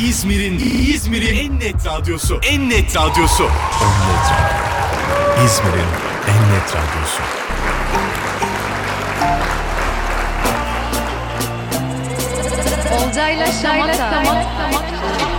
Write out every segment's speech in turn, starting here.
İzmir'in en net radyosu. İzmir'in en net radyosu. Olcay'la şamata.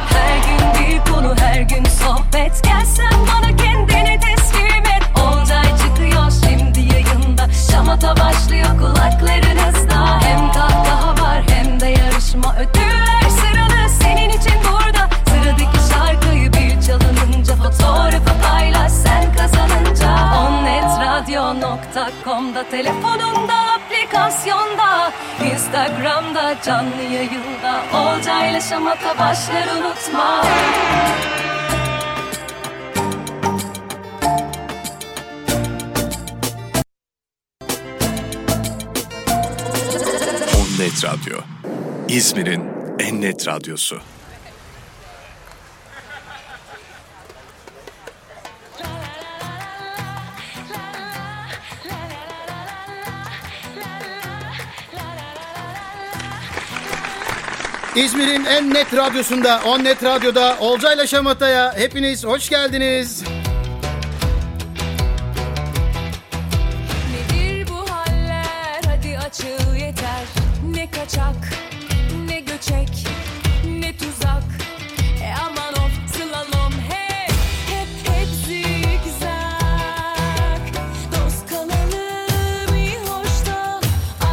Her gün bir konu, her gün sohbet. Gelsen bana kendini teslim et. Olcay çıkıyor şimdi yayında. Şamata başlıyor kulaklarınızda. Hem kahkaha var hem de yarışma, ödüller sırada. Senin için burada. Sıradaki şarkıyı bir çalınınca, fotoğrafı paylaş sen kazanınca. onnetradio.com'da, telefonunda, aplikasyonda, Instagram'da, canlı yayında Olcay'la Şamata başlar, unutma. On Net Radyo, İzmir'in en net radyosu. İzmir'in en net radyosunda, On Net Radyo'da Olcay'la Şamata'ya hepiniz hoş geldiniz. Nedir bu haller? Hadi açıl yeter. Ne kaçak, ne göçek, ne tuzak. Aman of, slalom hep zigzag. Dost kalalım iyi hoştan.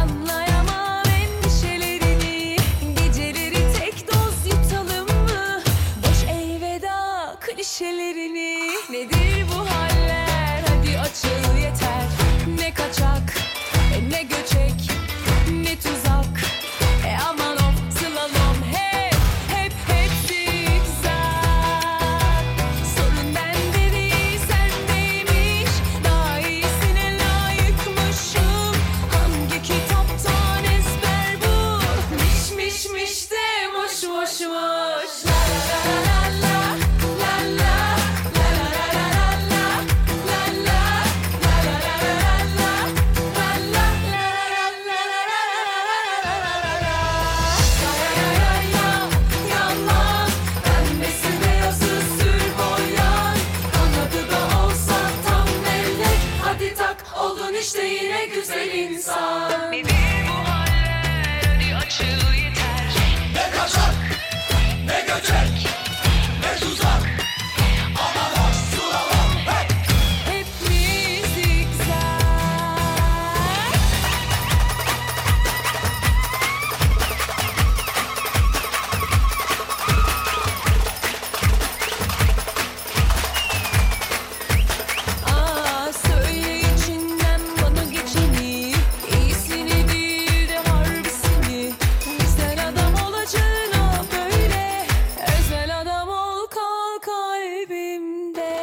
Anlayamam endişelerini. Geceleri tek doz yutalım mı? Boş elveda klişelerini. Nedir bu haller? Hadi açıl yeter. Ne kaçak, ne göçek, ne tuzak. Aman of, slalom hep zigzag. Sorun bende değil, sendeymiş. Daha iyisine layıkmışım. Hangi kitaptan ezber bu? Miş de boş. İşte yine güzel insan. Nedir bu haller? Hadi açıl yeter. Ne kaçak, ne göçek, ne tuzak. Aman hoş, sulalam hep müzikler. Söyle içinden bana geçeni, iyisini değil de harbisini. Sen adam olacağına böyle özel adam ol, kal kalbimde.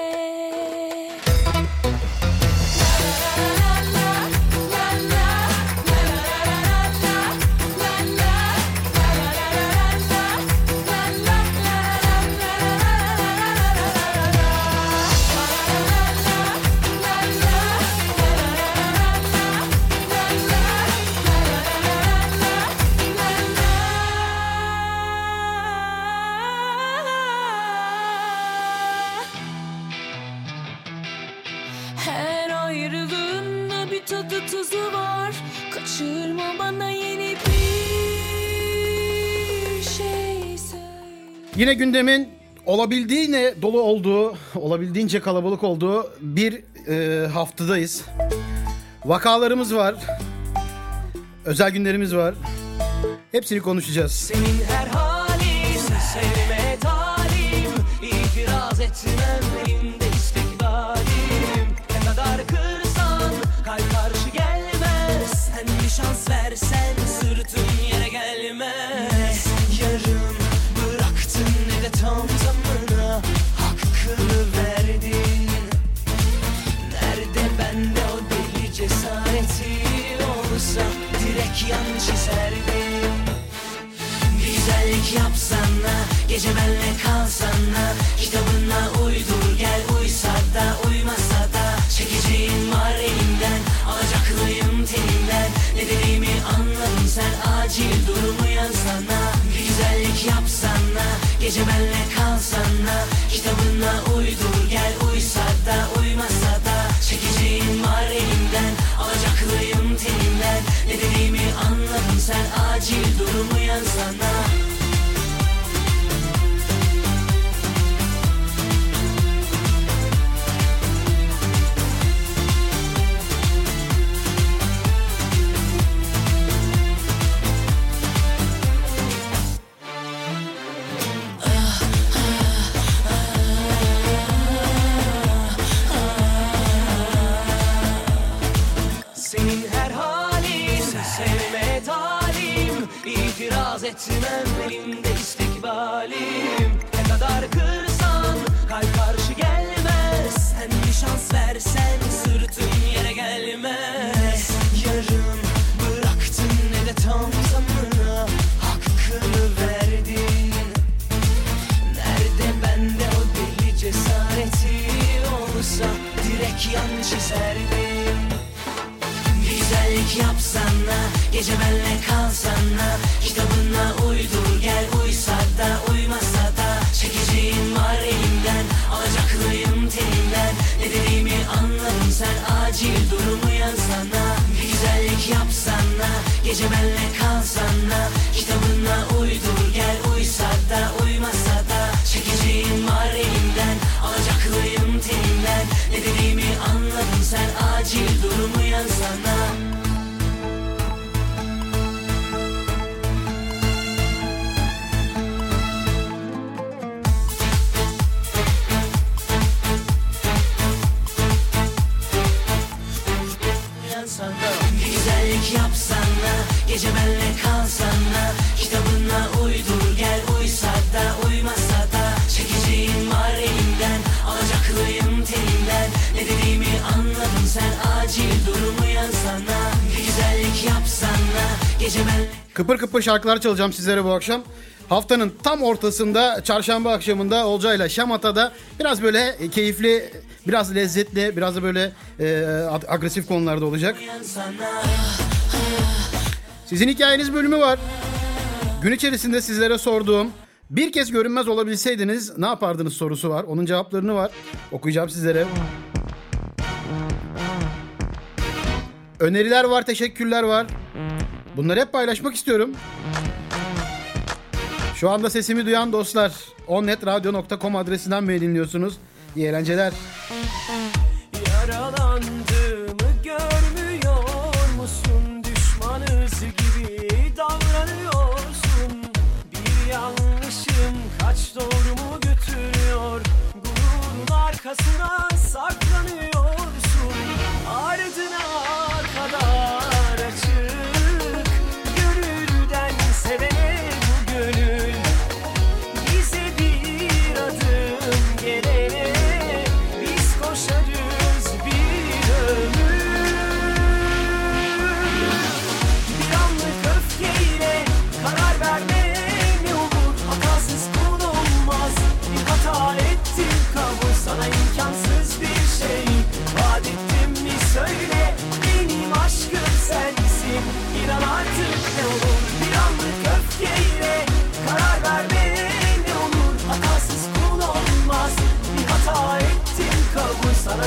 Her ayrılığında bir tadı tuzu var. Kaçırma bana yeni bir şey söyle. Yine gündemin olabildiğine dolu olduğu, olabildiğince kalabalık olduğu bir haftadayız. Vakalarımız var, özel günlerimiz var. Hepsini konuşacağız. Senin her halin, sevme talim, itiraz etmem elimde istikbalim. Ne kadar kırsan, kalp karşı gelmez. Sen bir şans versen, sırtın yere gelmez. Yarım bıraktın ne de tam zamana hakkını verdin. Nerede bende o deli cesareti, olsa direkt yan çizerdim. Bir güzellik yapsana, gece benle kalsana, kitabına uydur gel, uysa da uymasa da. Çekeceğin var elimden, alacaklıyım teninden. Ne dediğimi anladın sen, acil durumu yansana. Bir güzellik yapsana, gece gece benle kalsana, kitabına uydur gel, uysa da uymasa da çekeceğim var elimden, alacaklıyım teninden. Ne dediğimi anladın sen, acil durum uyansana. Etmem elimde istikbalim, ne kadar kırsan kalp karşı gelmez. Sen bir şans versen sırtın yere gelmez. Yarım bıraktın ne de tam zamanına hakkını verdin. Nerede bende o deli cesareti, olsa direkt yan çizerdim. Güzellik yapsana, gece benle kalsana, kitabına uydur gel, uysa da uymasa da çekeceğim var elimden, alacaklıyım teninden. Ne dediğimi anladın sen, acil durum uyansana. Güzellik yapsana, gece benle kalsana, kitabına uydur gel, uysa da uymasa da çekeceğim var elimden, alacaklıyım teninden. Ne dediğimi anladın sen, acil durum uyansana. Güzellik yapsana, gece benle kalsana, kitabına uydur gel, uysa da uymasa da çekeceğim var elimden, alacaklıyım teninden. Ne dediğimi anladın sen, acil durum uyansana. Güzellik yapsana, gece benle... Kıpır kıpır şarkılar çalacağım sizlere bu akşam. Haftanın tam ortasında, çarşamba akşamında Olcay'la Şamata'da biraz böyle keyifli, biraz lezzetli, biraz da böyle agresif konularda olacak. Sizin hikayeniz bölümü var. Gün içerisinde sizlere sorduğum bir kez görünmez olabilseydiniz ne yapardınız sorusu var. Onun cevaplarını var. Okuyacağım sizlere. Öneriler var, teşekkürler var. Bunları hep paylaşmak istiyorum. Şu anda sesimi duyan dostlar, onnetradio.com adresinden beni dinliyorsunuz. İyi eğlenceler. Yaralandığımı görmüyor musun? Düşmanız gibi davranıyorsun. Bir yanlışım kaç doğrumu götürüyor. Gururun arkasına saklanıyorsun. Ardına kadar açık. Gönülden sevene bu gönül. Bize bir adım gelene. Sana imkansız bir şey vaat ettim mi söyle, benim aşkım sensin. İnan artık ne olur, bir anlık öfkeyle karar verme ne olur. Hatasız kul olmaz, bir hata ettim kabul. Sana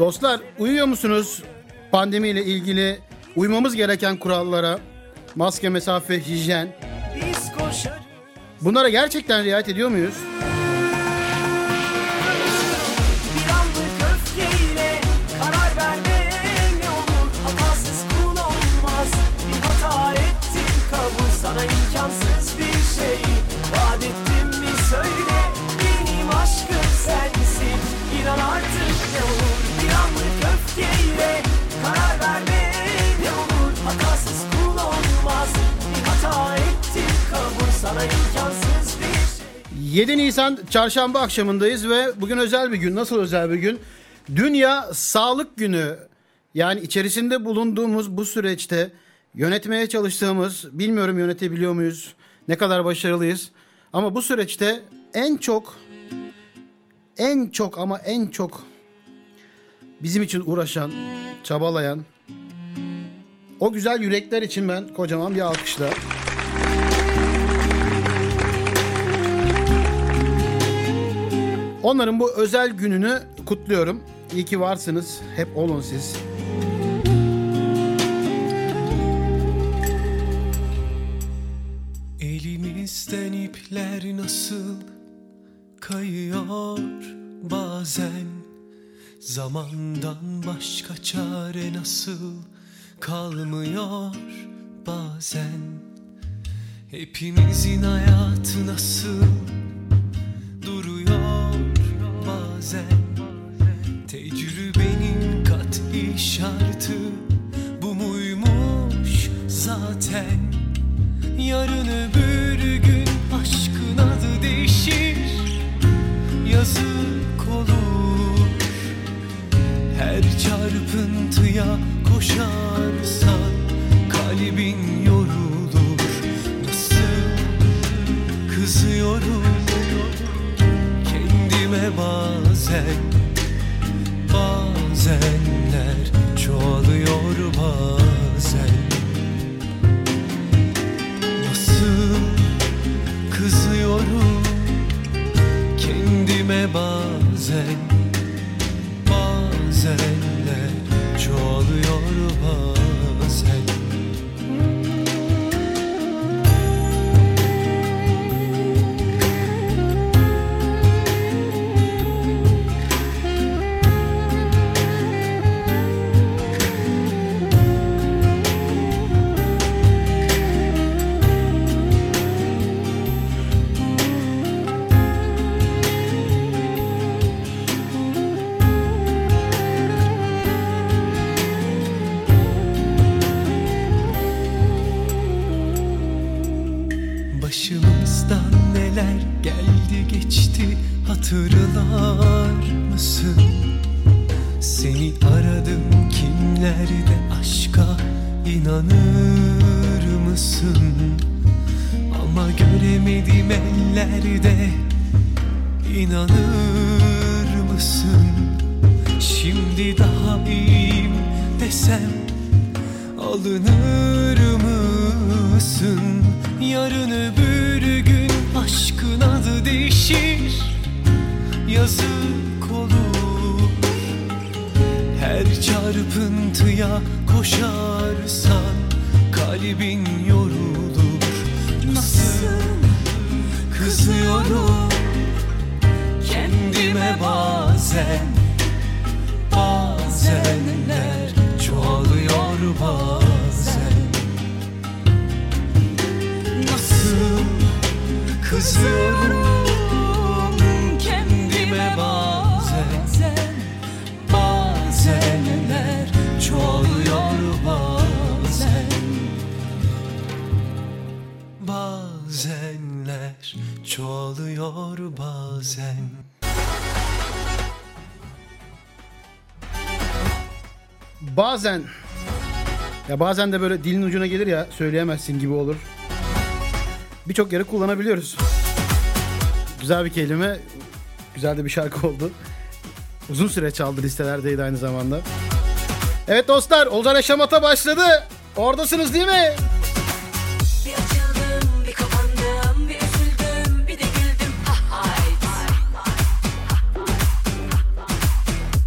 Dostlar, uyuyor musunuz? Pandemiyle ilgili uymamız gereken kurallara, maske, mesafe, hijyen. Bunlara gerçekten riayet ediyor muyuz? Şey. 7 Nisan çarşamba akşamındayız ve bugün özel bir gün. Nasıl özel bir gün? Dünya Sağlık Günü. Yani içerisinde bulunduğumuz bu süreçte yönetmeye çalıştığımız, bilmiyorum yönetebiliyor muyuz, ne kadar başarılıyız. Ama bu süreçte en çok bizim için uğraşan, çabalayan o güzel yürekler için ben kocaman bir alkışla. Onların bu özel gününü kutluyorum. İyi ki varsınız. Hep olun siz. Elimizden ipler nasıl kayıyor bazen, zamandan başka çare nasıl kalmıyor bazen, hepimizin hayatı nasıl duruyor bazen, tecrübenin kat'i şartı bu muymuş zaten, yarın öbür gün aşkın adı değişir, yazık olur her çarpıntıya, koşarsa kalbin yorulur, nasıl kızıyorum kendime bazen, bazenler çoğalıyor bazen, nasıl kızıyorum kendime bazen, bazenler çoğalıyor bazen. Hatırlar mısın? Seni aradım kimlerde, aşka inanır mısın? Ama göremedim ellerde, inanır mısın? Şimdi daha iyiyim desem alınır mısın? Yarın öbür gün aşkın adı değişir, yazık olur her çarpıntıya, koşarsan kalbin yorulur, nasıl kızıyorum kendime bazen, bazenler çoğalıyor bazen, nasıl kızıyorum bazen, bazenler çoğalıyor bazen, bazenler çoğalıyor bazen. Bazen, ya bazen de böyle dilin ucuna gelir ya, söyleyemezsin gibi olur. Birçok yere kullanabiliyoruz. Güzel bir kelime. Güzel de bir şarkı oldu. Uzun süre çaldı, listelerdeydi aynı zamanda. Evet dostlar, Olcay Yaşamata başladı. Oradasınız değil mi? Bir açıldım, bir kapandım, bir üzüldüm, bir de güldüm. Ha ha.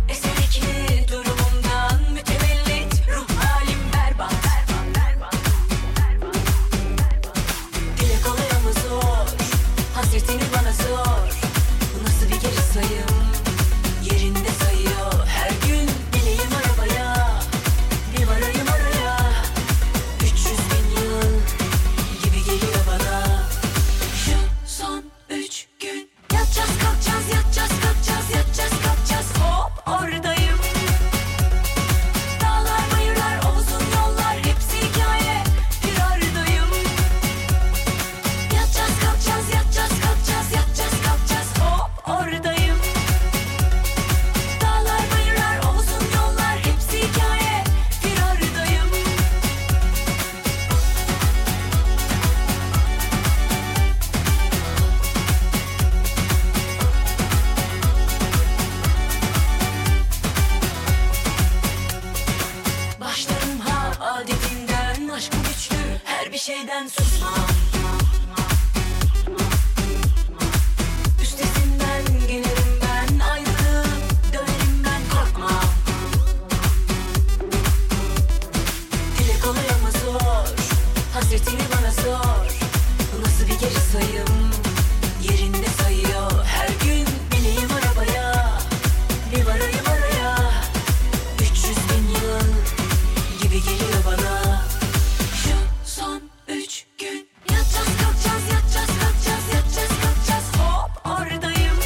Eserdeki olan aşk bu güçlü, her bir şeyden susma. Üstesinden gelirim ben, ayrılığı dönerim ben, korkma. Dile kolay ama zor, hasretini bana sor. Bu nasıl bir geri sayım, yerinde sayıyor. Her gün bileyim arabaya, bir varayım araya. 300 bin yıl gibi geliyor bana. Şu son 3 gün yatacağız kalkacağız, yatacağız kalkacağız, yatacağız kalkacağız. Hop oradayım.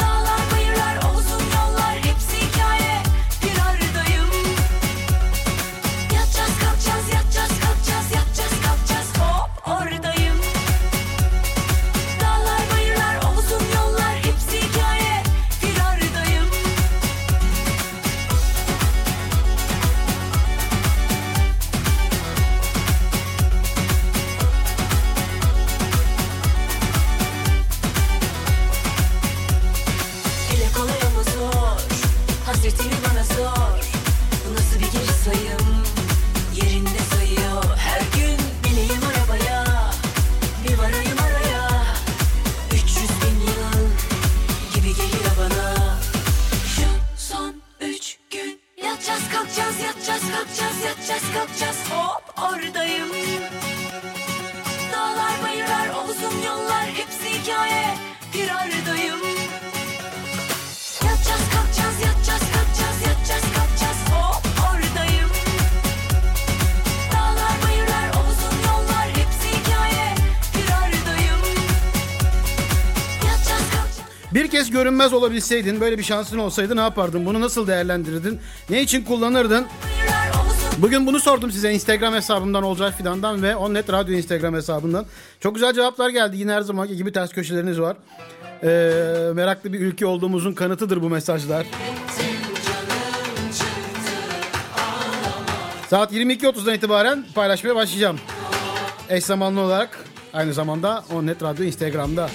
Dağlar bayırlar uzun yollar, hepsi hikaye, bir aradayım. Yatacağız kalkacağız, yatacağız kalkacağız, yatacağız kalkacağız. Hop oradayım. Dağlar bayırlar uzun yollar, hepsi hikaye, bir aradayım. Dile kolay ama zor, hasretini bana sor. Bu nasıl bir geri sayım, yerinde sayıyor. Her gün bileyim arabaya, bir varayım araya. 300 bin yıl gibi geliyor bana. Şu son 3 gün yatacağız kalkacağız, yatacağız kalkacağız, yatacağız kalkacağız. Hop oradayım. Dağlar bayırlar uzun yollar, hepsi hikaye, bir aradayım. Yatacağız kalkacağız, yatacağız kalkacağız, yatacağız kalkacağız. Hop oradayım. Dağlar bayırlar uzun yollar, hepsi hikaye, bir aradayım. Yatacağız kalkacağız. Bir kez görünmez olabilseydin, böyle bir şansın olsaydı ne yapardın? Bunu nasıl değerlendirirdin? Ne için kullanırdın? Bayırlar uzun. Bugün bunu sordum size Instagram hesabımdan, Olcay Fidan'dan ve On Net Radyo Instagram hesabından. Çok güzel cevaplar geldi. Yine her zamanki gibi ters köşeleriniz var. Meraklı bir ülke olduğumuzun kanıtıdır bu mesajlar. Saat 22.30'dan itibaren paylaşmaya başlayacağım. Eş zamanlı olarak aynı zamanda On Net Radyo Instagram'da.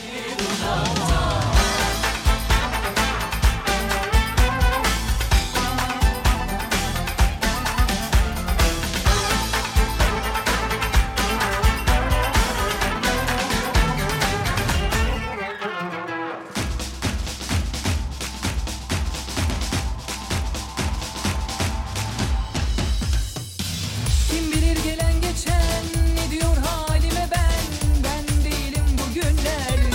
Kim bilir gelen geçen ne diyor halime ben değilim bugünlerde.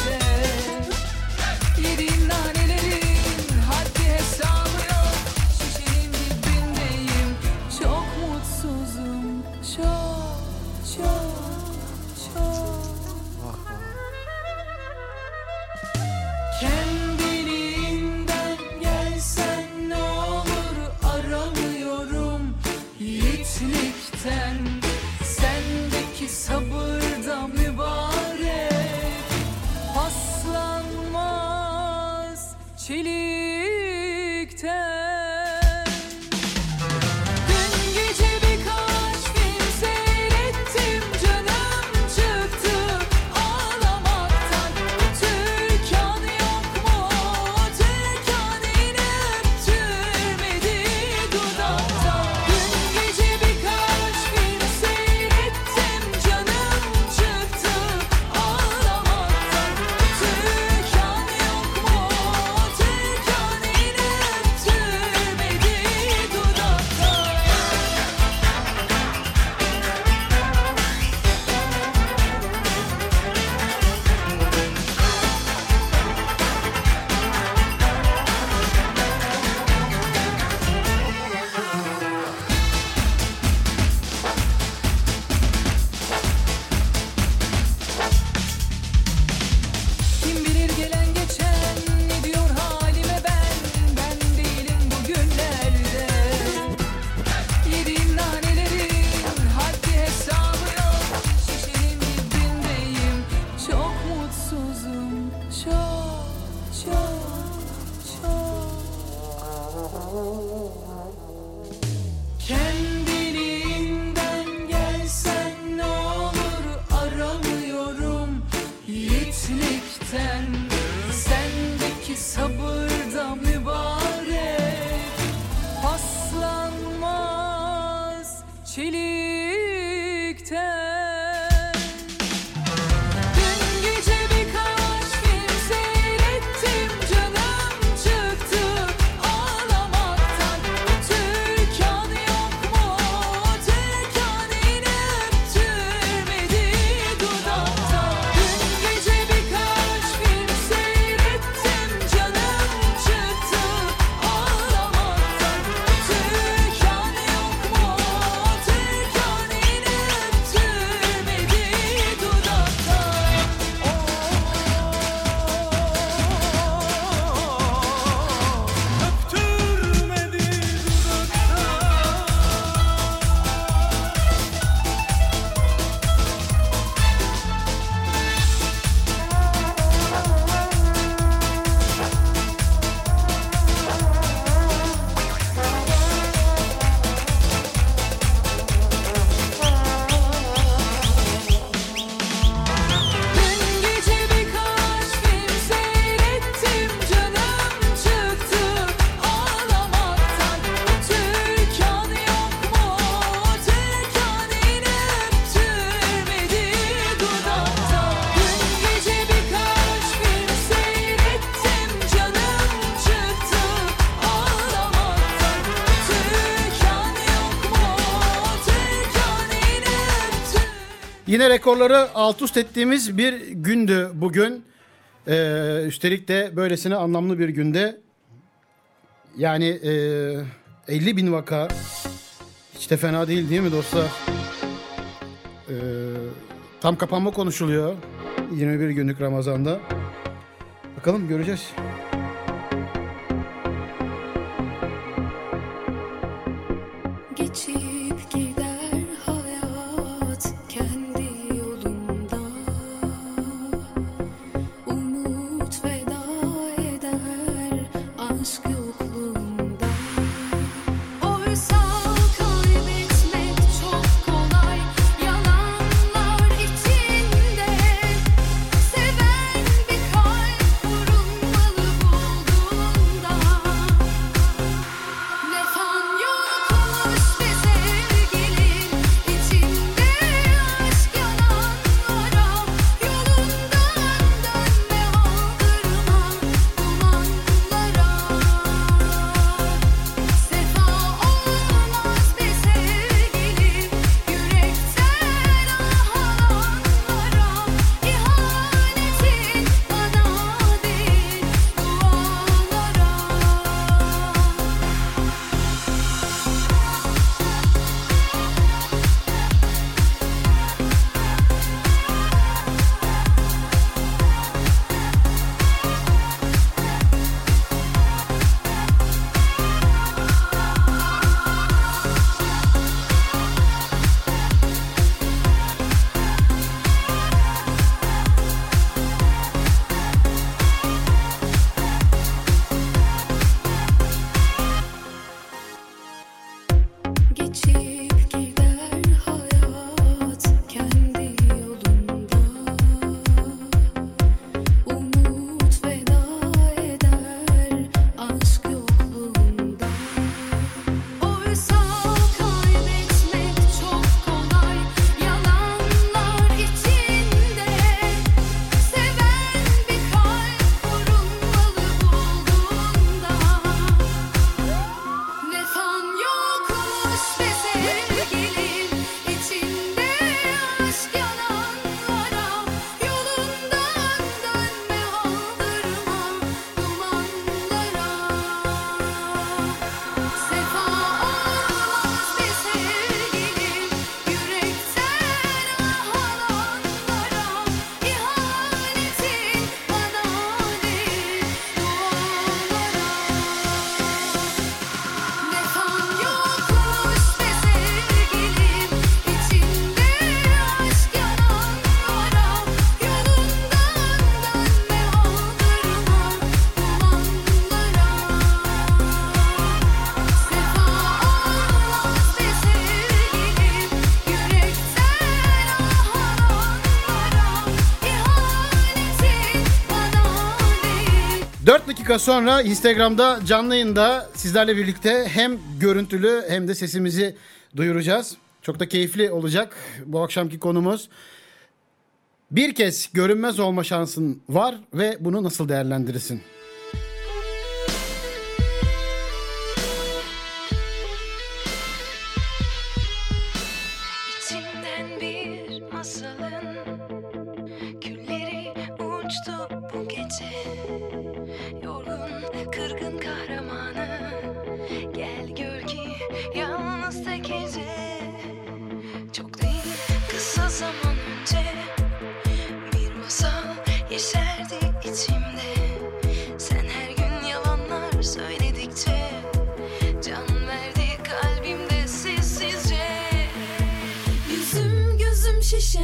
çelikten. Dün gece bir kaç film seyrettim, canım çıktı ağlamaktan. Türkan yok mu? Türkan inip türmedi dudaktan. Dün gece bir kaç film seyrettim, canım çıktı ağlamaktan. Türkan yok mu? Türkan inip türmedi dudaktan. Öptürmedi dudaktan. Dün gece birkaç film seyrettim, canım çıktı ağlamaktan. Türkan yok mu? Türkan inip türmedi dudaktan. Dün gece birkaç film seyrettim, canım çıktı ağlamaktan. Türkan yok mu? Türkan inip Yine rekorları alt üst ettiğimiz bir gündü bugün. Üstelik de böylesine anlamlı bir günde. Yani 50 bin vaka. Hiç de fena değil, değil mi dostlar? Tam kapanma konuşuluyor 21 günlük Ramazan'da. Bakalım, göreceğiz. Geçip gider hayat kendi yolunda, umut veda eder aşk yokluğunda. Oysa kaybetmek çok kolay, yalanlar içinde. Seven bir kalp vurulmalı bulduğunda. Nefan yokmuş bir sevgilin, içinde aşk yananlara. Yolundan dönme aldırmam dumanlara. Sefa olmaz bir sevgilin, yürekten alanlara. İhanetin bana değil dualara. Geçip gider hayat kendi yolunda, umut veda eder aşk yokluğunda. Oysa kaybetmek çok kolay, yalanlar içinde. Seven bir kalp vurulmalı bulduğunda. Nefan yokmuş bir sevgilin, içinde aşk yananlara. Yolundan dönme aldırmam dumanlara. Sefa olmaz bir sevgilin, yürekten alanlara. İhanetin bana değil dualara. Nefan yokmuş be sevgilim, içinde aşk yananlara. Yolundan dönme aldırmam dumanlara. Sefa olmaz be sevgilim, yürekten alanlara. İhanetin bana değil. 4 dakika sonra Instagram'da canlı yayında sizlerle birlikte hem görüntülü hem de sesimizi duyuracağız. Çok da keyifli olacak bu akşamki konumuz. Bir kez görünmez olma şansın var ve bunu nasıl değerlendirirsin?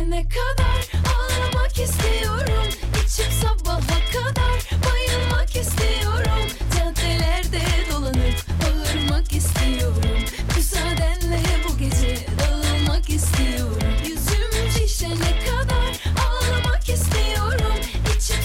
Ne kadar ağlamak istiyorum, içip sabaha kadar bayılmak istiyorum, caddelerde dolanıp bağırmak istiyorum, müsaadenle bu gece dağılmak istiyorum. Yüzüm şişene kadar ağlamak istiyorum, içip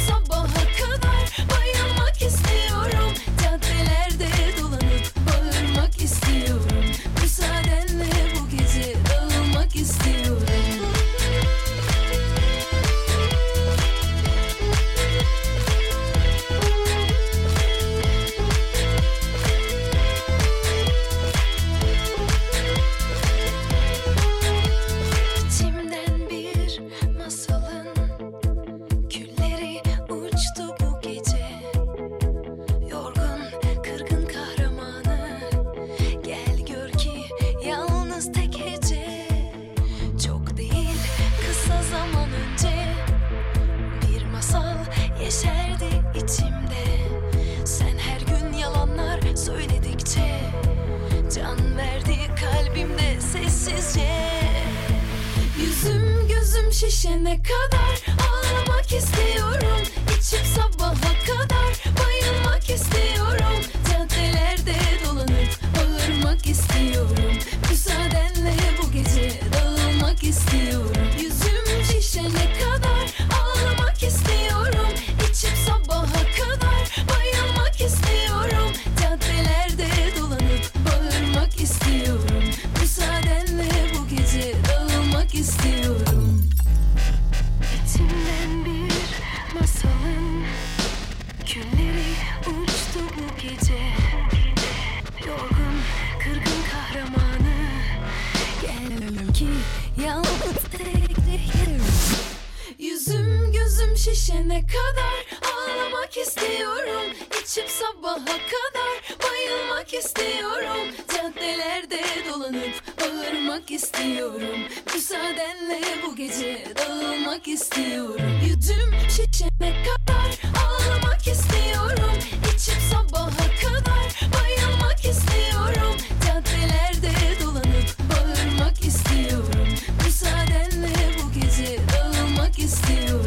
sabaha kadar bayılmak istiyorum, caddelerde dolanıp bağırmak istiyorum, müsaadenle bu gece dağılmak istiyorum. Şişene kadar ağlamak istiyorum, içip sabaha kadar bayılmak istiyorum, caddelerde dolanıp bağırmak istiyorum, müsaadenle bu gece dağılmak istiyorum. Yüzüm şişene kadar ağlamak istiyorum, içip sabaha kadar bayılmak istiyorum, caddelerde dolanıp bağırmak istiyorum, müsaadenle bu gece dağılmak istiyorum. İçimden bir masalın külleri uçtu bu gece, yorgun kırgın kahramanı, gelelim ki yalnız tek tek. Yüzüm gözüm şişene kadar ağlamak istiyorum, içip sabaha kadar bayılmak istiyorum, caddelerde dolanıp bağırmak istiyorum, müsaadenle bu gece dağılmak istiyorum. Yüzüm şişene kadar ağlamak istiyorum, içip sabaha kadar bayılmak istiyorum, caddelerde dolanıp bağırmak istiyorum, müsaadenle bu gece dağılmak istiyorum.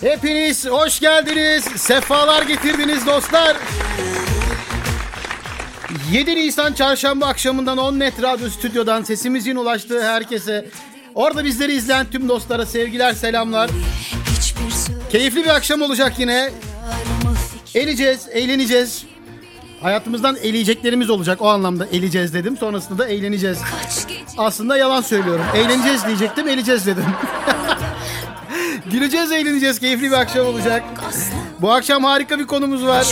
Hepiniz hoş geldiniz, sefalar getirdiniz dostlar. 7 Nisan Çarşamba akşamından On Net Radyo Stüdyo'dan sesimizin ulaştığı herkese, orada bizleri izleyen tüm dostlara sevgiler, selamlar. Keyifli bir akşam olacak yine. Eleyeceğiz, eğleneceğiz. Hayatımızdan eleyeceklerimiz olacak. O anlamda eleyeceğiz dedim. Sonrasında da eğleneceğiz. Aslında yalan söylüyorum. Eğleneceğiz diyecektim, eleyeceğiz dedim. Güleceğiz, eğleneceğiz. Keyifli bir akşam olacak. Bu akşam harika bir konumuz var.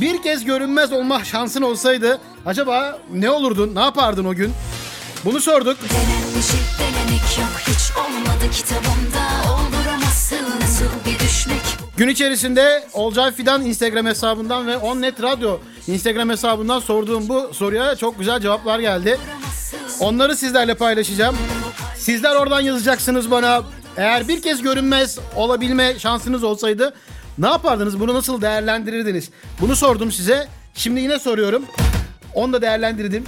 Bir kez görünmez olma şansın olsaydı acaba ne olurdun, ne yapardın o gün? Bunu sorduk. Gün içerisinde Olcay Fidan Instagram hesabından ve On Net Radyo Instagram hesabından sorduğum bu soruya çok güzel cevaplar geldi. Onları sizlerle paylaşacağım. Sizler oradan yazacaksınız bana. Eğer bir kez görünmez olabilme şansınız olsaydı ne yapardınız? Bunu nasıl değerlendirirdiniz? Bunu sordum size. Şimdi yine soruyorum. Onu da değerlendirdim.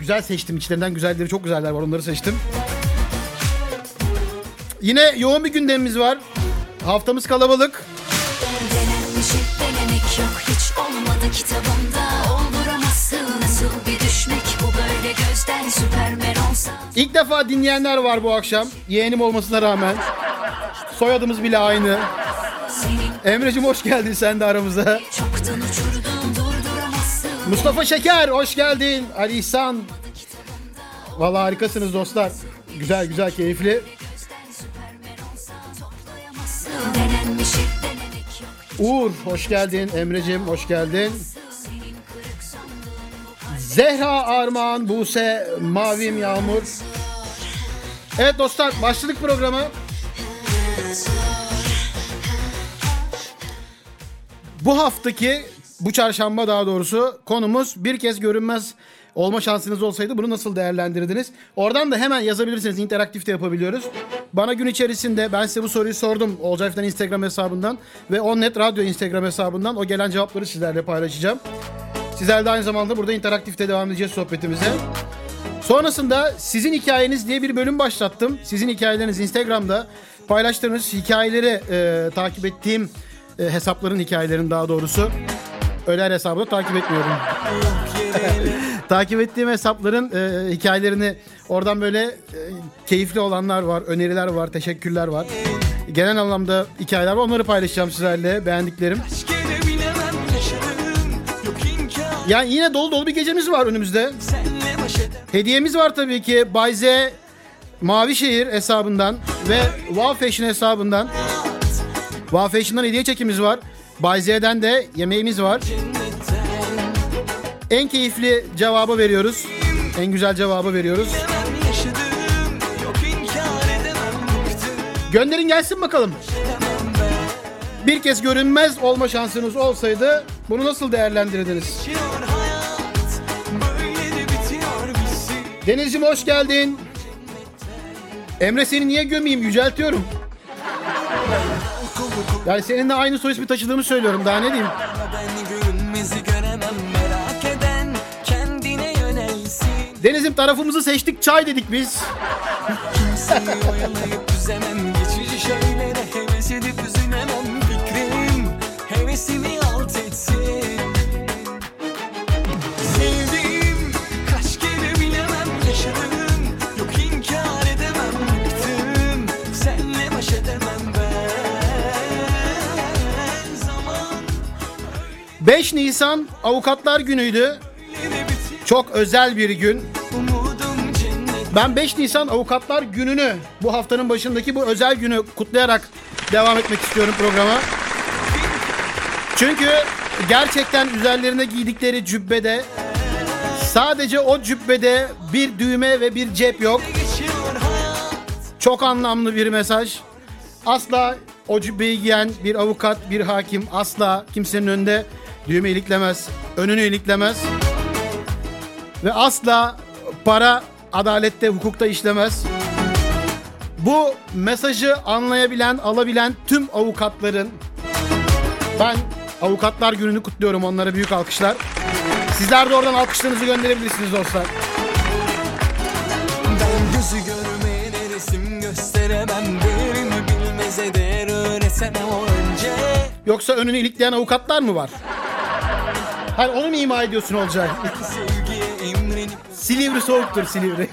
Güzel seçtim. İçlerinden güzelleri, çok güzeller var. Onları seçtim. Yine yoğun bir gündemimiz var. Haftamız kalabalık. İlk defa dinleyenler var bu akşam. Yeğenim olmasına rağmen. Soyadımız bile aynı. Emre'cim hoş geldin sen de aramıza. Mustafa Şeker hoş geldin. Ali İhsan. Vallahi harikasınız dostlar. Güzel keyifli. Uğur hoş geldin. Emre'cim hoş geldin. Zehra, Armağan, Buse, Mavim, Yağmur. Evet dostlar, başladık programa. Bu haftaki, bu çarşamba daha doğrusu, konumuz bir kez görünmez olma şansınız olsaydı bunu nasıl değerlendirdiniz? Oradan da hemen yazabilirsiniz, interaktif de yapabiliyoruz. Bana gün içerisinde, ben size bu soruyu sordum Olcay Fidan Instagram hesabından ve On Net Radyo Instagram hesabından, o gelen cevapları sizlerle paylaşacağım. Sizler de aynı zamanda burada interaktifte devam edeceğiz sohbetimize. Sonrasında sizin hikayeniz diye bir bölüm başlattım. Sizin hikayeleriniz, Instagram'da paylaştığınız hikayeleri takip ettiğim hesapların hikayelerini, daha doğrusu öler hesabı da takip etmiyorum. Takip ettiğim hesapların hikayelerini, oradan böyle keyifli olanlar var, öneriler var, teşekkürler var. Genel anlamda hikayeler var, onları paylaşacağım sizlerle, beğendiklerim. Yani yine dolu bir gecemiz var önümüzde. Hediyemiz var tabii ki Bayze Mavişehir hesabından ve Wow Fashion hesabından. Wow Fashion'dan hediye çekimiz var. Bayze'den de yemeğimiz var. En keyifli cevabı veriyoruz. En güzel cevabı veriyoruz. Gönderin gelsin bakalım. Bir kez görünmez olma şansınız olsaydı bunu nasıl değerlendirdiniz? Denizciğim hoş geldin. Emre, seni niye gömeyim, yüceltiyorum. Yani seninle aynı soy ismi taşıdığımı söylüyorum, daha ne diyeyim. Denizciğim, tarafımızı seçtik, çay dedik biz. ...5 Nisan Avukatlar Günü'ydü. Çok özel bir gün. Ben 5 Nisan Avukatlar Günü'nü... ...bu haftanın başındaki bu özel günü... ...kutlayarak devam etmek istiyorum programa. Çünkü gerçekten üzerlerine giydikleri cübbede... ...sadece o cübbede... ...bir düğme ve bir cep yok. Çok anlamlı bir mesaj. Asla o cübbeyi giyen bir avukat, bir hakim... ...asla kimsenin önünde... Düğümü iliklemez, önünü iliklemez ve asla para adalette, hukukta işlemez. Bu mesajı anlayabilen, alabilen tüm avukatların, ben Avukatlar Günü'nü kutluyorum, onlara büyük alkışlar. Sizler de oradan alkışlarınızı gönderebilirsiniz dostlar. Ben gözü görmeyene resim gösteremem, değerimi bilmeze değer öğretemem önce. Yoksa önünü ilikleyen avukatlar mı var? Hani onu mu ima ediyorsun Olcay? Silivri soğuktur, Silivri.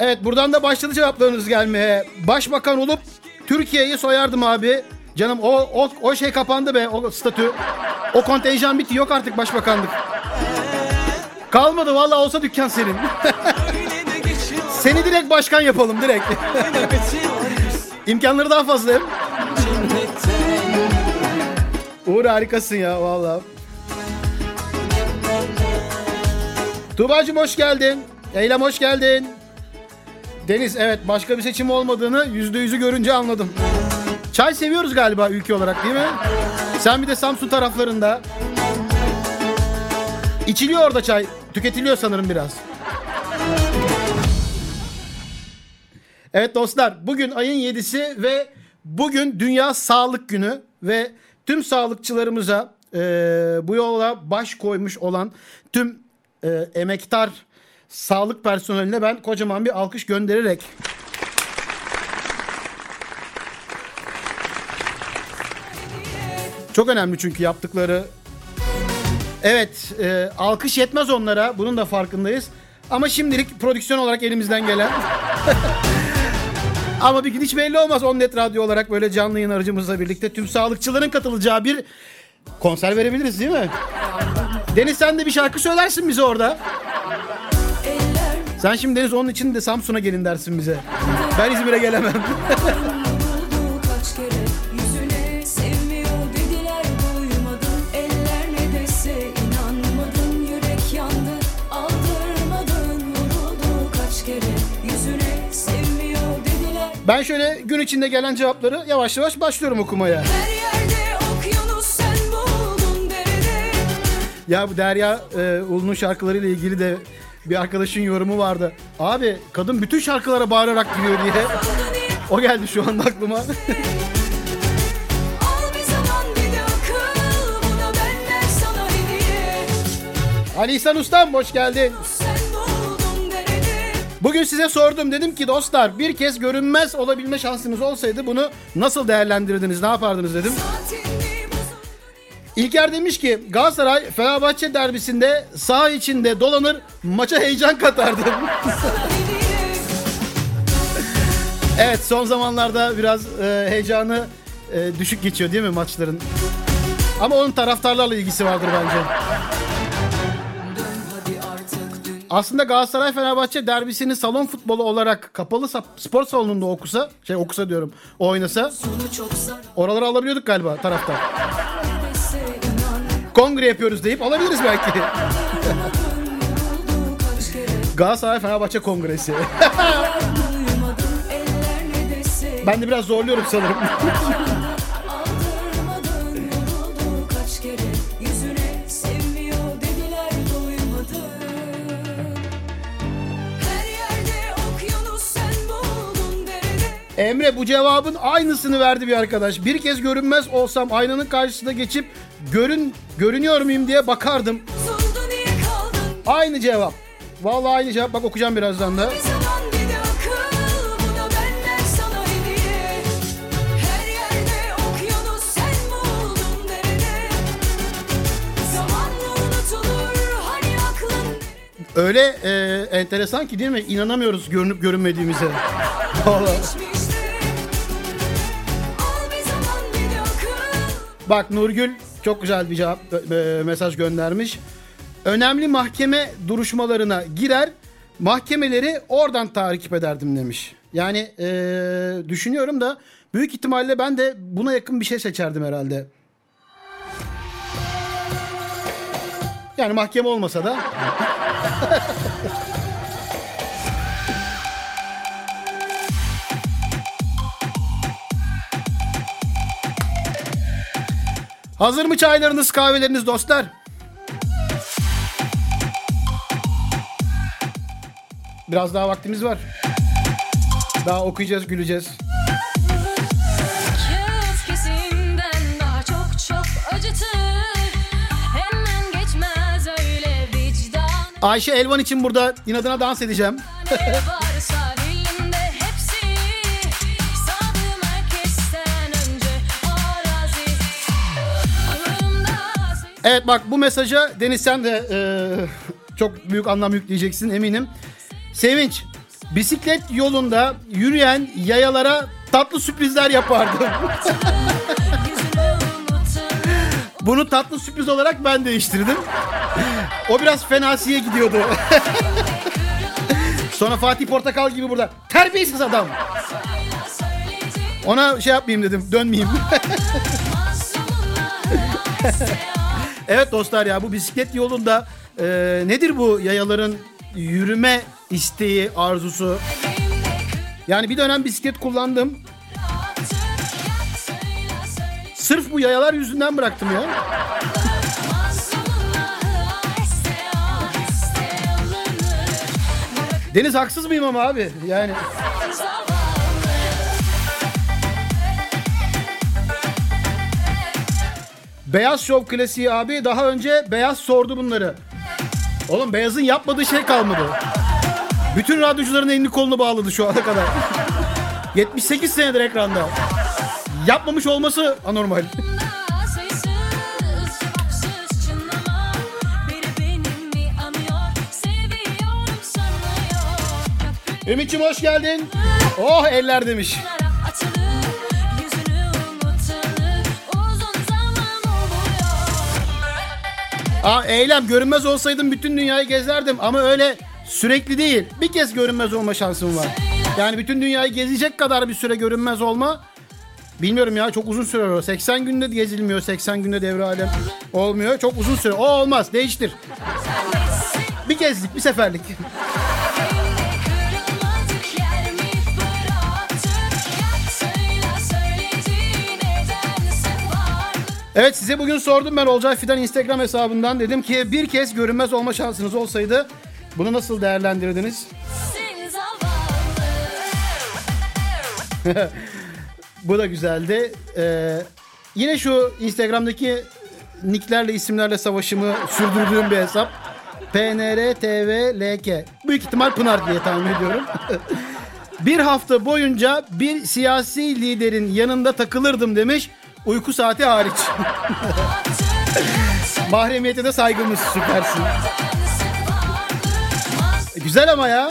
Evet, buradan da başladı cevaplarınız gelmeye. Başbakan olup Türkiye'yi soyardım abi. Canım o şey kapandı be, o statü. O kontenjan bitti, yok artık başbakanlık. Kalmadı vallahi, olsa dükkan senin. Seni direkt başkan yapalım direkt. İmkanları daha fazla hem. Uğur harikasın ya vallahi. Tuba'cığım hoş geldin. Eylem hoş geldin. Deniz, evet, başka bir seçim olmadığını %100'ü görünce anladım. Çay seviyoruz galiba ülke olarak, değil mi? Sen bir de Samsun taraflarında. İçiliyor orada çay. Tüketiliyor sanırım biraz. Evet dostlar, bugün ayın 7'si ve bugün Dünya Sağlık Günü ve tüm sağlıkçılarımıza bu yola baş koymuş olan tüm emektar sağlık personeline ben kocaman bir alkış göndererek çok önemli çünkü yaptıkları. Evet, alkış yetmez onlara, bunun da farkındayız ama şimdilik prodüksiyon olarak elimizden gelen ama bir gün hiç belli olmaz, On Net Radyo olarak böyle canlı yayın aracımızla birlikte tüm sağlıkçıların katılacağı bir konser verebiliriz, değil mi? Deniz, sen de bir şarkı söylersin bize orada. Sen şimdi Deniz onun için de Samsun'a gelin dersin bize. Ben İzmir'e gelemem. Ben şöyle gün içinde gelen cevapları yavaş yavaş başlıyorum okumaya. Ya bu Derya Ulu'nun şarkılarıyla ilgili de bir arkadaşın yorumu vardı. Abi kadın bütün şarkılara bağırarak giriyor diye. O geldi şu anda aklıma. Ali İhsan Ustam hoş geldin. Bugün size sordum, dedim ki dostlar bir kez görünmez olabilme şansınız olsaydı bunu nasıl değerlendirirdiniz, ne yapardınız dedim. İlker demiş ki Galatasaray Fenerbahçe derbisinde saha içinde dolanır, maça heyecan katardım. Evet, son zamanlarda biraz heyecanı düşük geçiyor değil mi maçların? Ama onun taraftarlarla ilgisi vardır bence. Aslında Galatasaray Fenerbahçe derbisini salon futbolu olarak kapalı spor salonunda oynasa oraları alabiliyorduk galiba taraftar. Kongre yapıyoruz deyip alabiliriz belki. Galatasaray Fenerbahçe Kongresi. Ben de biraz zorluyorum sanırım. Emre bu cevabın aynısını verdi bir arkadaş. Bir kez görünmez olsam aynanın karşısına geçip görünüyor muyum diye bakardım. Aynı cevap. Vallahi aynı cevap. Bak okuyacağım birazdan da. Öyle enteresan ki değil mi? İnanamıyoruz görünüp görünmediğimize. Vallahi. Bak Nurgül çok güzel bir cevap, mesaj göndermiş. Önemli mahkeme duruşmalarına girer, mahkemeleri oradan takip ederdim demiş. Yani düşünüyorum da büyük ihtimalle ben de buna yakın bir şey seçerdim herhalde. Yani mahkeme olmasa da. Hazır mı çaylarınız, kahveleriniz dostlar? Biraz daha vaktimiz var. Daha okuyacağız, güleceğiz. Ayşe Elvan için burada inadına dans edeceğim. Evet bak, bu mesaja Deniz sen de çok büyük anlam yükleyeceksin eminim. Sevinç, bisiklet yolunda yürüyen yayalara tatlı sürprizler yapardı. Bunu tatlı sürpriz olarak ben değiştirdim. O biraz fenasiye gidiyordu. Sonra Fatih Portakal gibi burada. Terbiyesiz adam. Ona şey yapmayayım dedim. Dönmeyeyim. Evet dostlar ya, bu bisiklet yolunda nedir bu yayaların yürüme isteği, arzusu? Yani bir dönem bisiklet kullandım. Sırf bu yayalar yüzünden bıraktım ya. Deniz haksız mıyım ama abi? Yani. Beyaz Show klasiği abi. Daha önce Beyaz sordu bunları. Oğlum Beyaz'ın yapmadığı şey kalmadı. Bütün radyocuların elini kolunu bağladı şu ana kadar. 78 senedir ekranda. Yapmamış olması anormal. Ümit'ciğim hoş geldin. Oh eller demiş. Aa Eylem, görünmez olsaydım bütün dünyayı gezerdim ama öyle sürekli değil. Bir kez görünmez olma şansım var. Yani bütün dünyayı gezecek kadar bir süre görünmez olma. Bilmiyorum ya, çok uzun süre o. 80 günde gezilmiyor, 80 günde devre alem olmuyor. Çok uzun süre. O olmaz, değiştir. Bir gezlik, bir seferlik. Evet, size bugün sordum ben Olcay Fidan Instagram hesabından. Dedim ki bir kez görünmez olma şansınız olsaydı bunu nasıl değerlendirdiniz? Bu da güzeldi. Yine şu Instagram'daki nicklerle, isimlerle savaşımı sürdürdüğüm bir hesap. PNR-TV-LK. Büyük ihtimal Pınar diye tahmin ediyorum. Bir hafta boyunca bir siyasi liderin yanında takılırdım demiş. Uyku saati hariç. Mahremiyete de saygımız, süpersin. Güzel ama ya.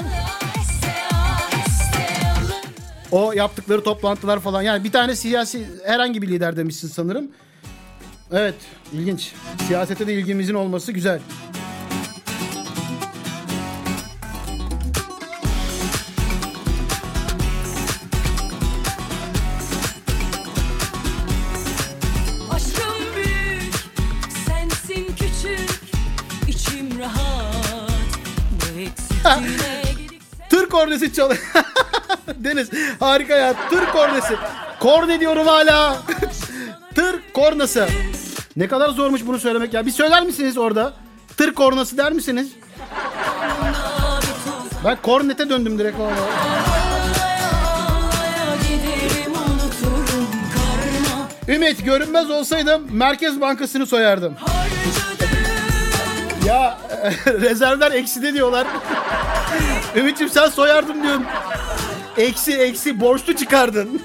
O yaptıkları toplantılar falan. Yani bir tane siyasi, herhangi bir lider demişsin sanırım. Evet, ilginç. Siyasete de ilgimizin olması güzel. Türk kornesi çalıyor. Deniz harika ya, tır kornesi. Korne diyorum hala. Tır kornası. Ne kadar zormuş bunu söylemek ya. Bir söyler misiniz orada? Tır kornası der misiniz? Ben kornete döndüm direkt orada. Ümit, görünmez olsaydım Merkez Bankası'nı soyardım. Ya rezervler ekside diyorlar. Ümit'ciğim sen soyardım diyorum. Eksi borçlu çıkardın.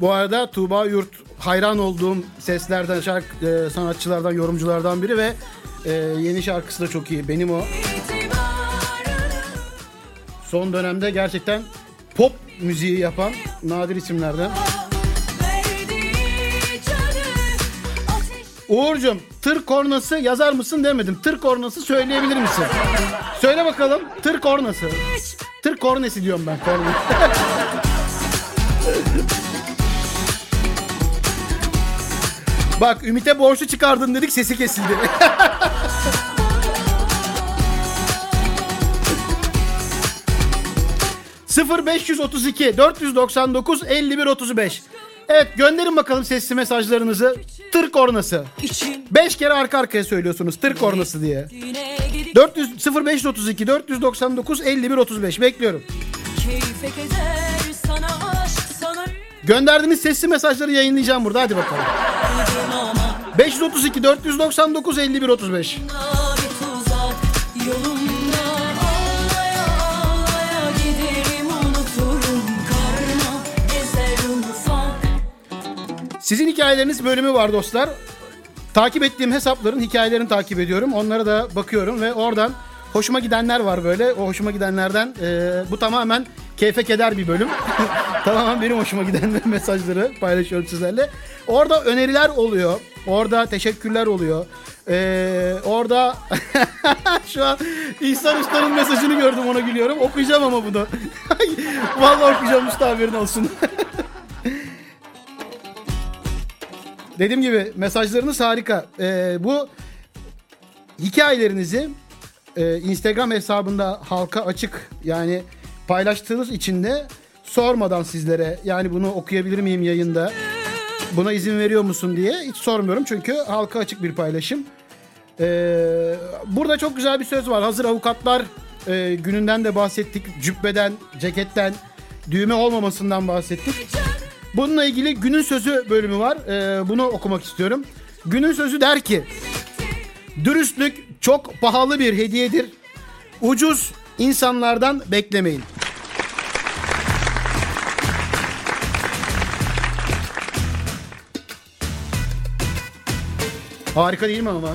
Bu arada Tuba Yurt, hayran olduğum seslerden, şarkı sanatçılardan, yorumculardan biri ve yeni şarkısı da çok iyi. Benim o. Son dönemde gerçekten pop müziği yapan nadir isimlerden. Uğur'cum, tır kornası yazar mısın demedim. Tır kornası söyleyebilir misin? Söyle bakalım, tır kornası. Tır kornesi diyorum ben. Bak, Ümit'e borçlu çıkardın dedik, sesi kesildi. 0532 499 5135. Evet, gönderin bakalım sesli mesajlarınızı. Tır kornası. 5 kere arka arkaya söylüyorsunuz tır kornası diye. 0532 499 5135 bekliyorum. Gönderdiğiniz sesli mesajları yayınlayacağım burada, hadi bakalım. 532 499 5135. Sizin hikayeleriniz bölümü var dostlar. Takip ettiğim hesapların hikayelerini takip ediyorum. Onlara da bakıyorum ve oradan hoşuma gidenler var böyle. O hoşuma gidenlerden bu tamamen keyfe keder bir bölüm. Tamamen benim hoşuma giden mesajları paylaşıyorum sizlerle. Orada öneriler oluyor. Orada teşekkürler oluyor. Orada şu an İhsan Usta'nın mesajını gördüm, ona gülüyorum. Okuyacağım ama bunu. Vallahi okuyacağım usta, haberin olsun. Dediğim gibi mesajlarınız harika. Bu hikayelerinizi Instagram hesabında halka açık, yani paylaştığınız için de sormadan sizlere, yani bunu okuyabilir miyim yayında, buna izin veriyor musun diye hiç sormuyorum. Çünkü halka açık bir paylaşım. Burada çok güzel bir söz var. Hazır avukatlar gününden de bahsettik. Cübbeden, ceketten, düğme olmamasından bahsettik. Bununla ilgili günün sözü bölümü var. Bunu okumak istiyorum. Günün sözü der ki: dürüstlük çok pahalı bir hediyedir. Ucuz insanlardan beklemeyin. Harika değil mi ama?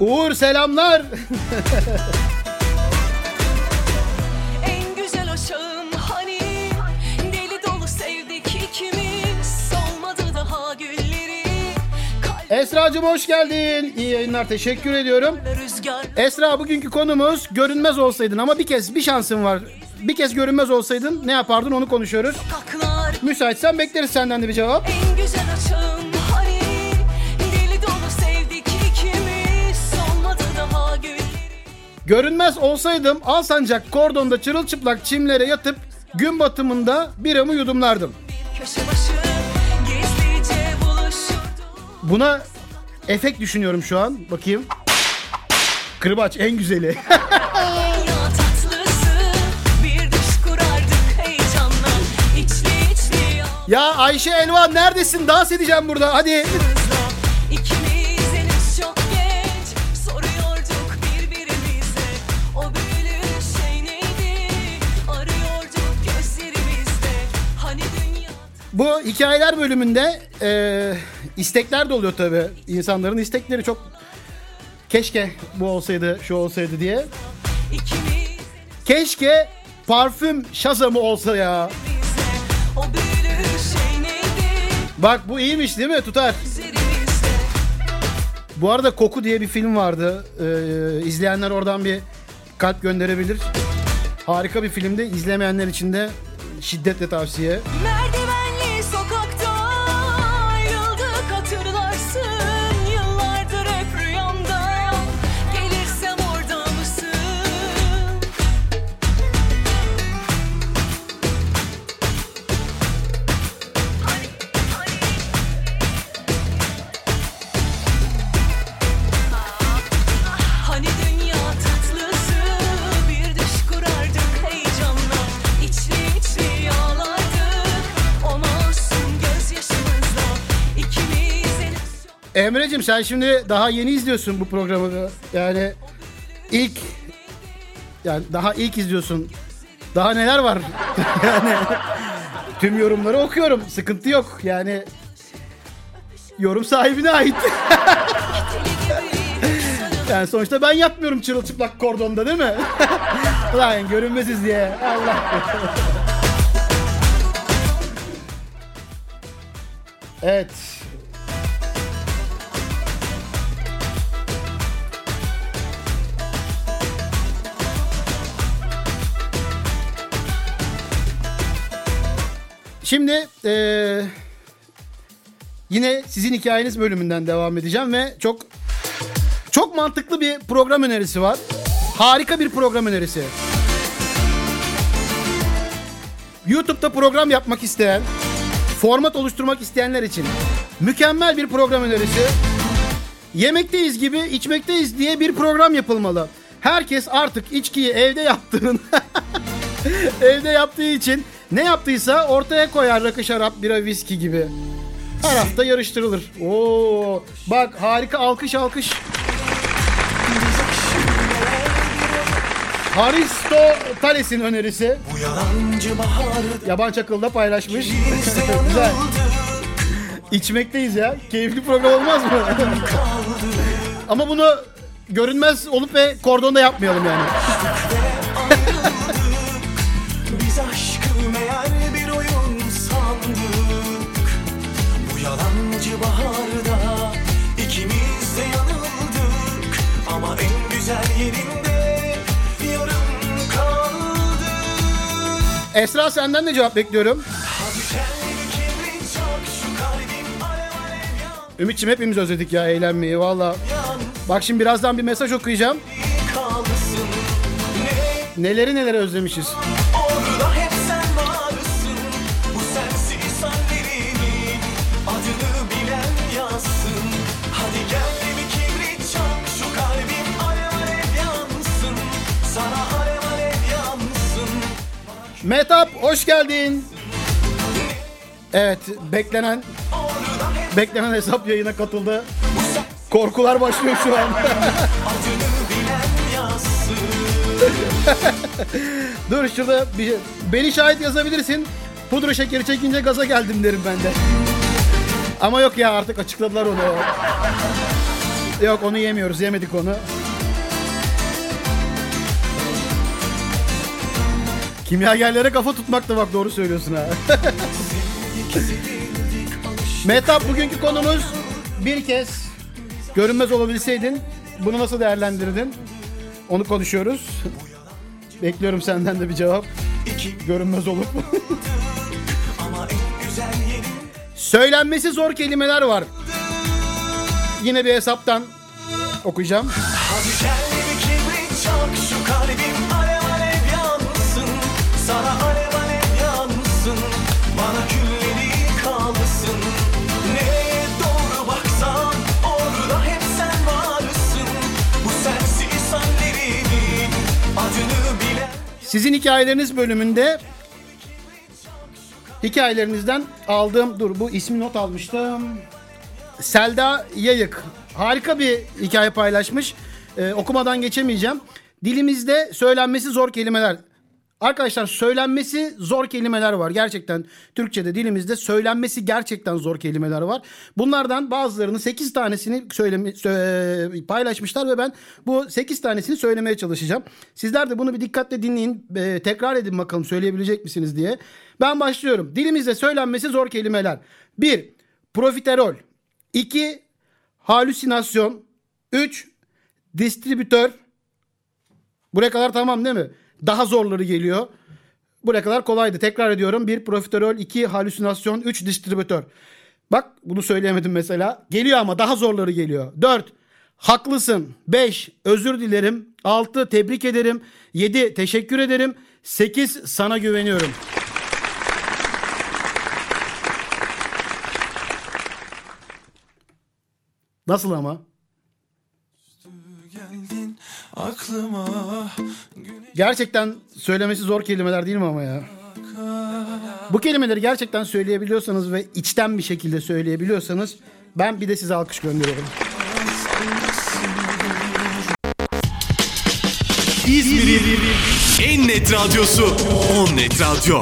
Uğur selamlar. En güzel aşağım hani, deli dolu sevdik ikimiz, solmadı daha gülleri. Esra'cığım hoş geldin. İyi yayınlar, teşekkür ediyorum. Esra, bugünkü konumuz görünmez olsaydın, ama bir şansın var. Bir kez görünmez olsaydın ne yapardın, onu konuşuyoruz. Sokaklar. Müsaitsen bekleriz senden de bir cevap. En güzel aşağım. Görünmez olsaydım Alsancak kordonda çırılçıplak çimlere yatıp gün batımında biramı yudumlardım. Buna efekt düşünüyorum şu an. Bakayım. Kırbaç en güzeli. Ya Ayşe Elvan neredesin? Dans edeceğim burada. Hadi. Bu hikayeler bölümünde istekler de oluyor tabii. İnsanların istekleri çok, keşke bu olsaydı, şu olsaydı diye. Keşke parfüm şazamı olsa ya. Bak bu iyiymiş değil mi? Tutar. Bu arada Koku diye bir film vardı. İzleyenler oradan bir kalp gönderebilir. Harika bir filmdi. İzlemeyenler için de şiddetle tavsiye. Emre'cim sen şimdi daha yeni izliyorsun bu programı. Yani daha ilk izliyorsun. Daha neler var? Yani tüm yorumları okuyorum. Sıkıntı yok. Yani yorum sahibine ait. Yani sonuçta ben yapmıyorum çırılçıplak kordonda değil mi? Lan görünmesiz diye. Allah. Evet. Şimdi yine sizin hikayeniz bölümünden devam edeceğim ve çok mantıklı bir program önerisi var. Harika bir program önerisi. YouTube'da program yapmak isteyen, format oluşturmak isteyenler için mükemmel bir program önerisi. Yemekteyiz gibi içmekteyiz diye bir program yapılmalı. Herkes artık içkiyi evde yaptığını evde yaptığı için ne yaptıysa ortaya koyar, rakı, şarap, bira, viski gibi. Her hafta yarıştırılır. Oo, bak harika, alkış. Aristoteles'in önerisi. Yaban Çakıl'da paylaşmış. Güzel. İçmekteyiz ya. Keyifli program olmaz mı? Ama bunu görünmez olup ve kordonda yapmayalım yani. Biz aşkı meğer bir oyun sandık. Bu yalancı baharda ikimiz de yanıldık. Ama en güzel yerinde yarım kaldı. Esra, senden de cevap bekliyorum. Ümit'ciğim, hepimiz özledik ya eğlenmeyi valla. Bak şimdi birazdan bir mesaj okuyacağım. Neleri özlemişiz. Metap, hoş geldin. Evet, beklenen hesap yayına katıldı. Korkular başlıyor şu an. Dur şurada bir, beni şahit yazabilirsin. Pudra şekeri çekince gaza geldim derim ben de. Ama yok ya, artık açıkladılar onu. Yok, onu yemedik onu. Kimyagerlere kafa tutmak da, bak doğru söylüyorsun ha. Mehtap, bugünkü konumuz bir kez görünmez olabilseydin bunu nasıl değerlendirdin? Onu konuşuyoruz. Bekliyorum senden de bir cevap. Görünmez olup. Söylenmesi zor kelimeler var. Yine bir hesaptan okuyacağım. Sizin hikayeleriniz bölümünde hikayelerinizden aldığım... Dur, bu ismi not almıştım. Selda Yayık. Harika bir hikaye paylaşmış. Okumadan geçemeyeceğim. Dilimizde söylenmesi zor kelimeler. Arkadaşlar, söylenmesi zor kelimeler var. Gerçekten Türkçe'de dilimizde söylenmesi gerçekten zor kelimeler var. Bunlardan bazılarını 8 tanesini paylaşmışlar ve ben bu 8 tanesini söylemeye çalışacağım. Sizler de bunu bir dikkatle dinleyin. Tekrar edin bakalım söyleyebilecek misiniz diye. Ben başlıyorum. Dilimizde söylenmesi zor kelimeler. 1. Profiterol. 2. Halüsinasyon. 3. Distribütör. Buraya kadar tamam değil mi? Daha zorları geliyor. Buraya kadar kolaydı. Tekrar ediyorum. 1. Profiterol. 2. Halüsinasyon. 3. Distribütör. Bak bunu söyleyemedim mesela. Geliyor ama daha zorları geliyor. 4. Haklısın. 5. Özür dilerim. 6. Tebrik ederim. 7. Teşekkür ederim. 8. Sana güveniyorum. Nasıl ama? Aklıma gerçekten söylemesi zor kelimeler değil mi ama ya? Bu kelimeleri gerçekten söyleyebiliyorsanız ve içten bir şekilde söyleyebiliyorsanız ben bir de size alkış gönderiyorum. İzmir'in en net radyosu On Net Radyo.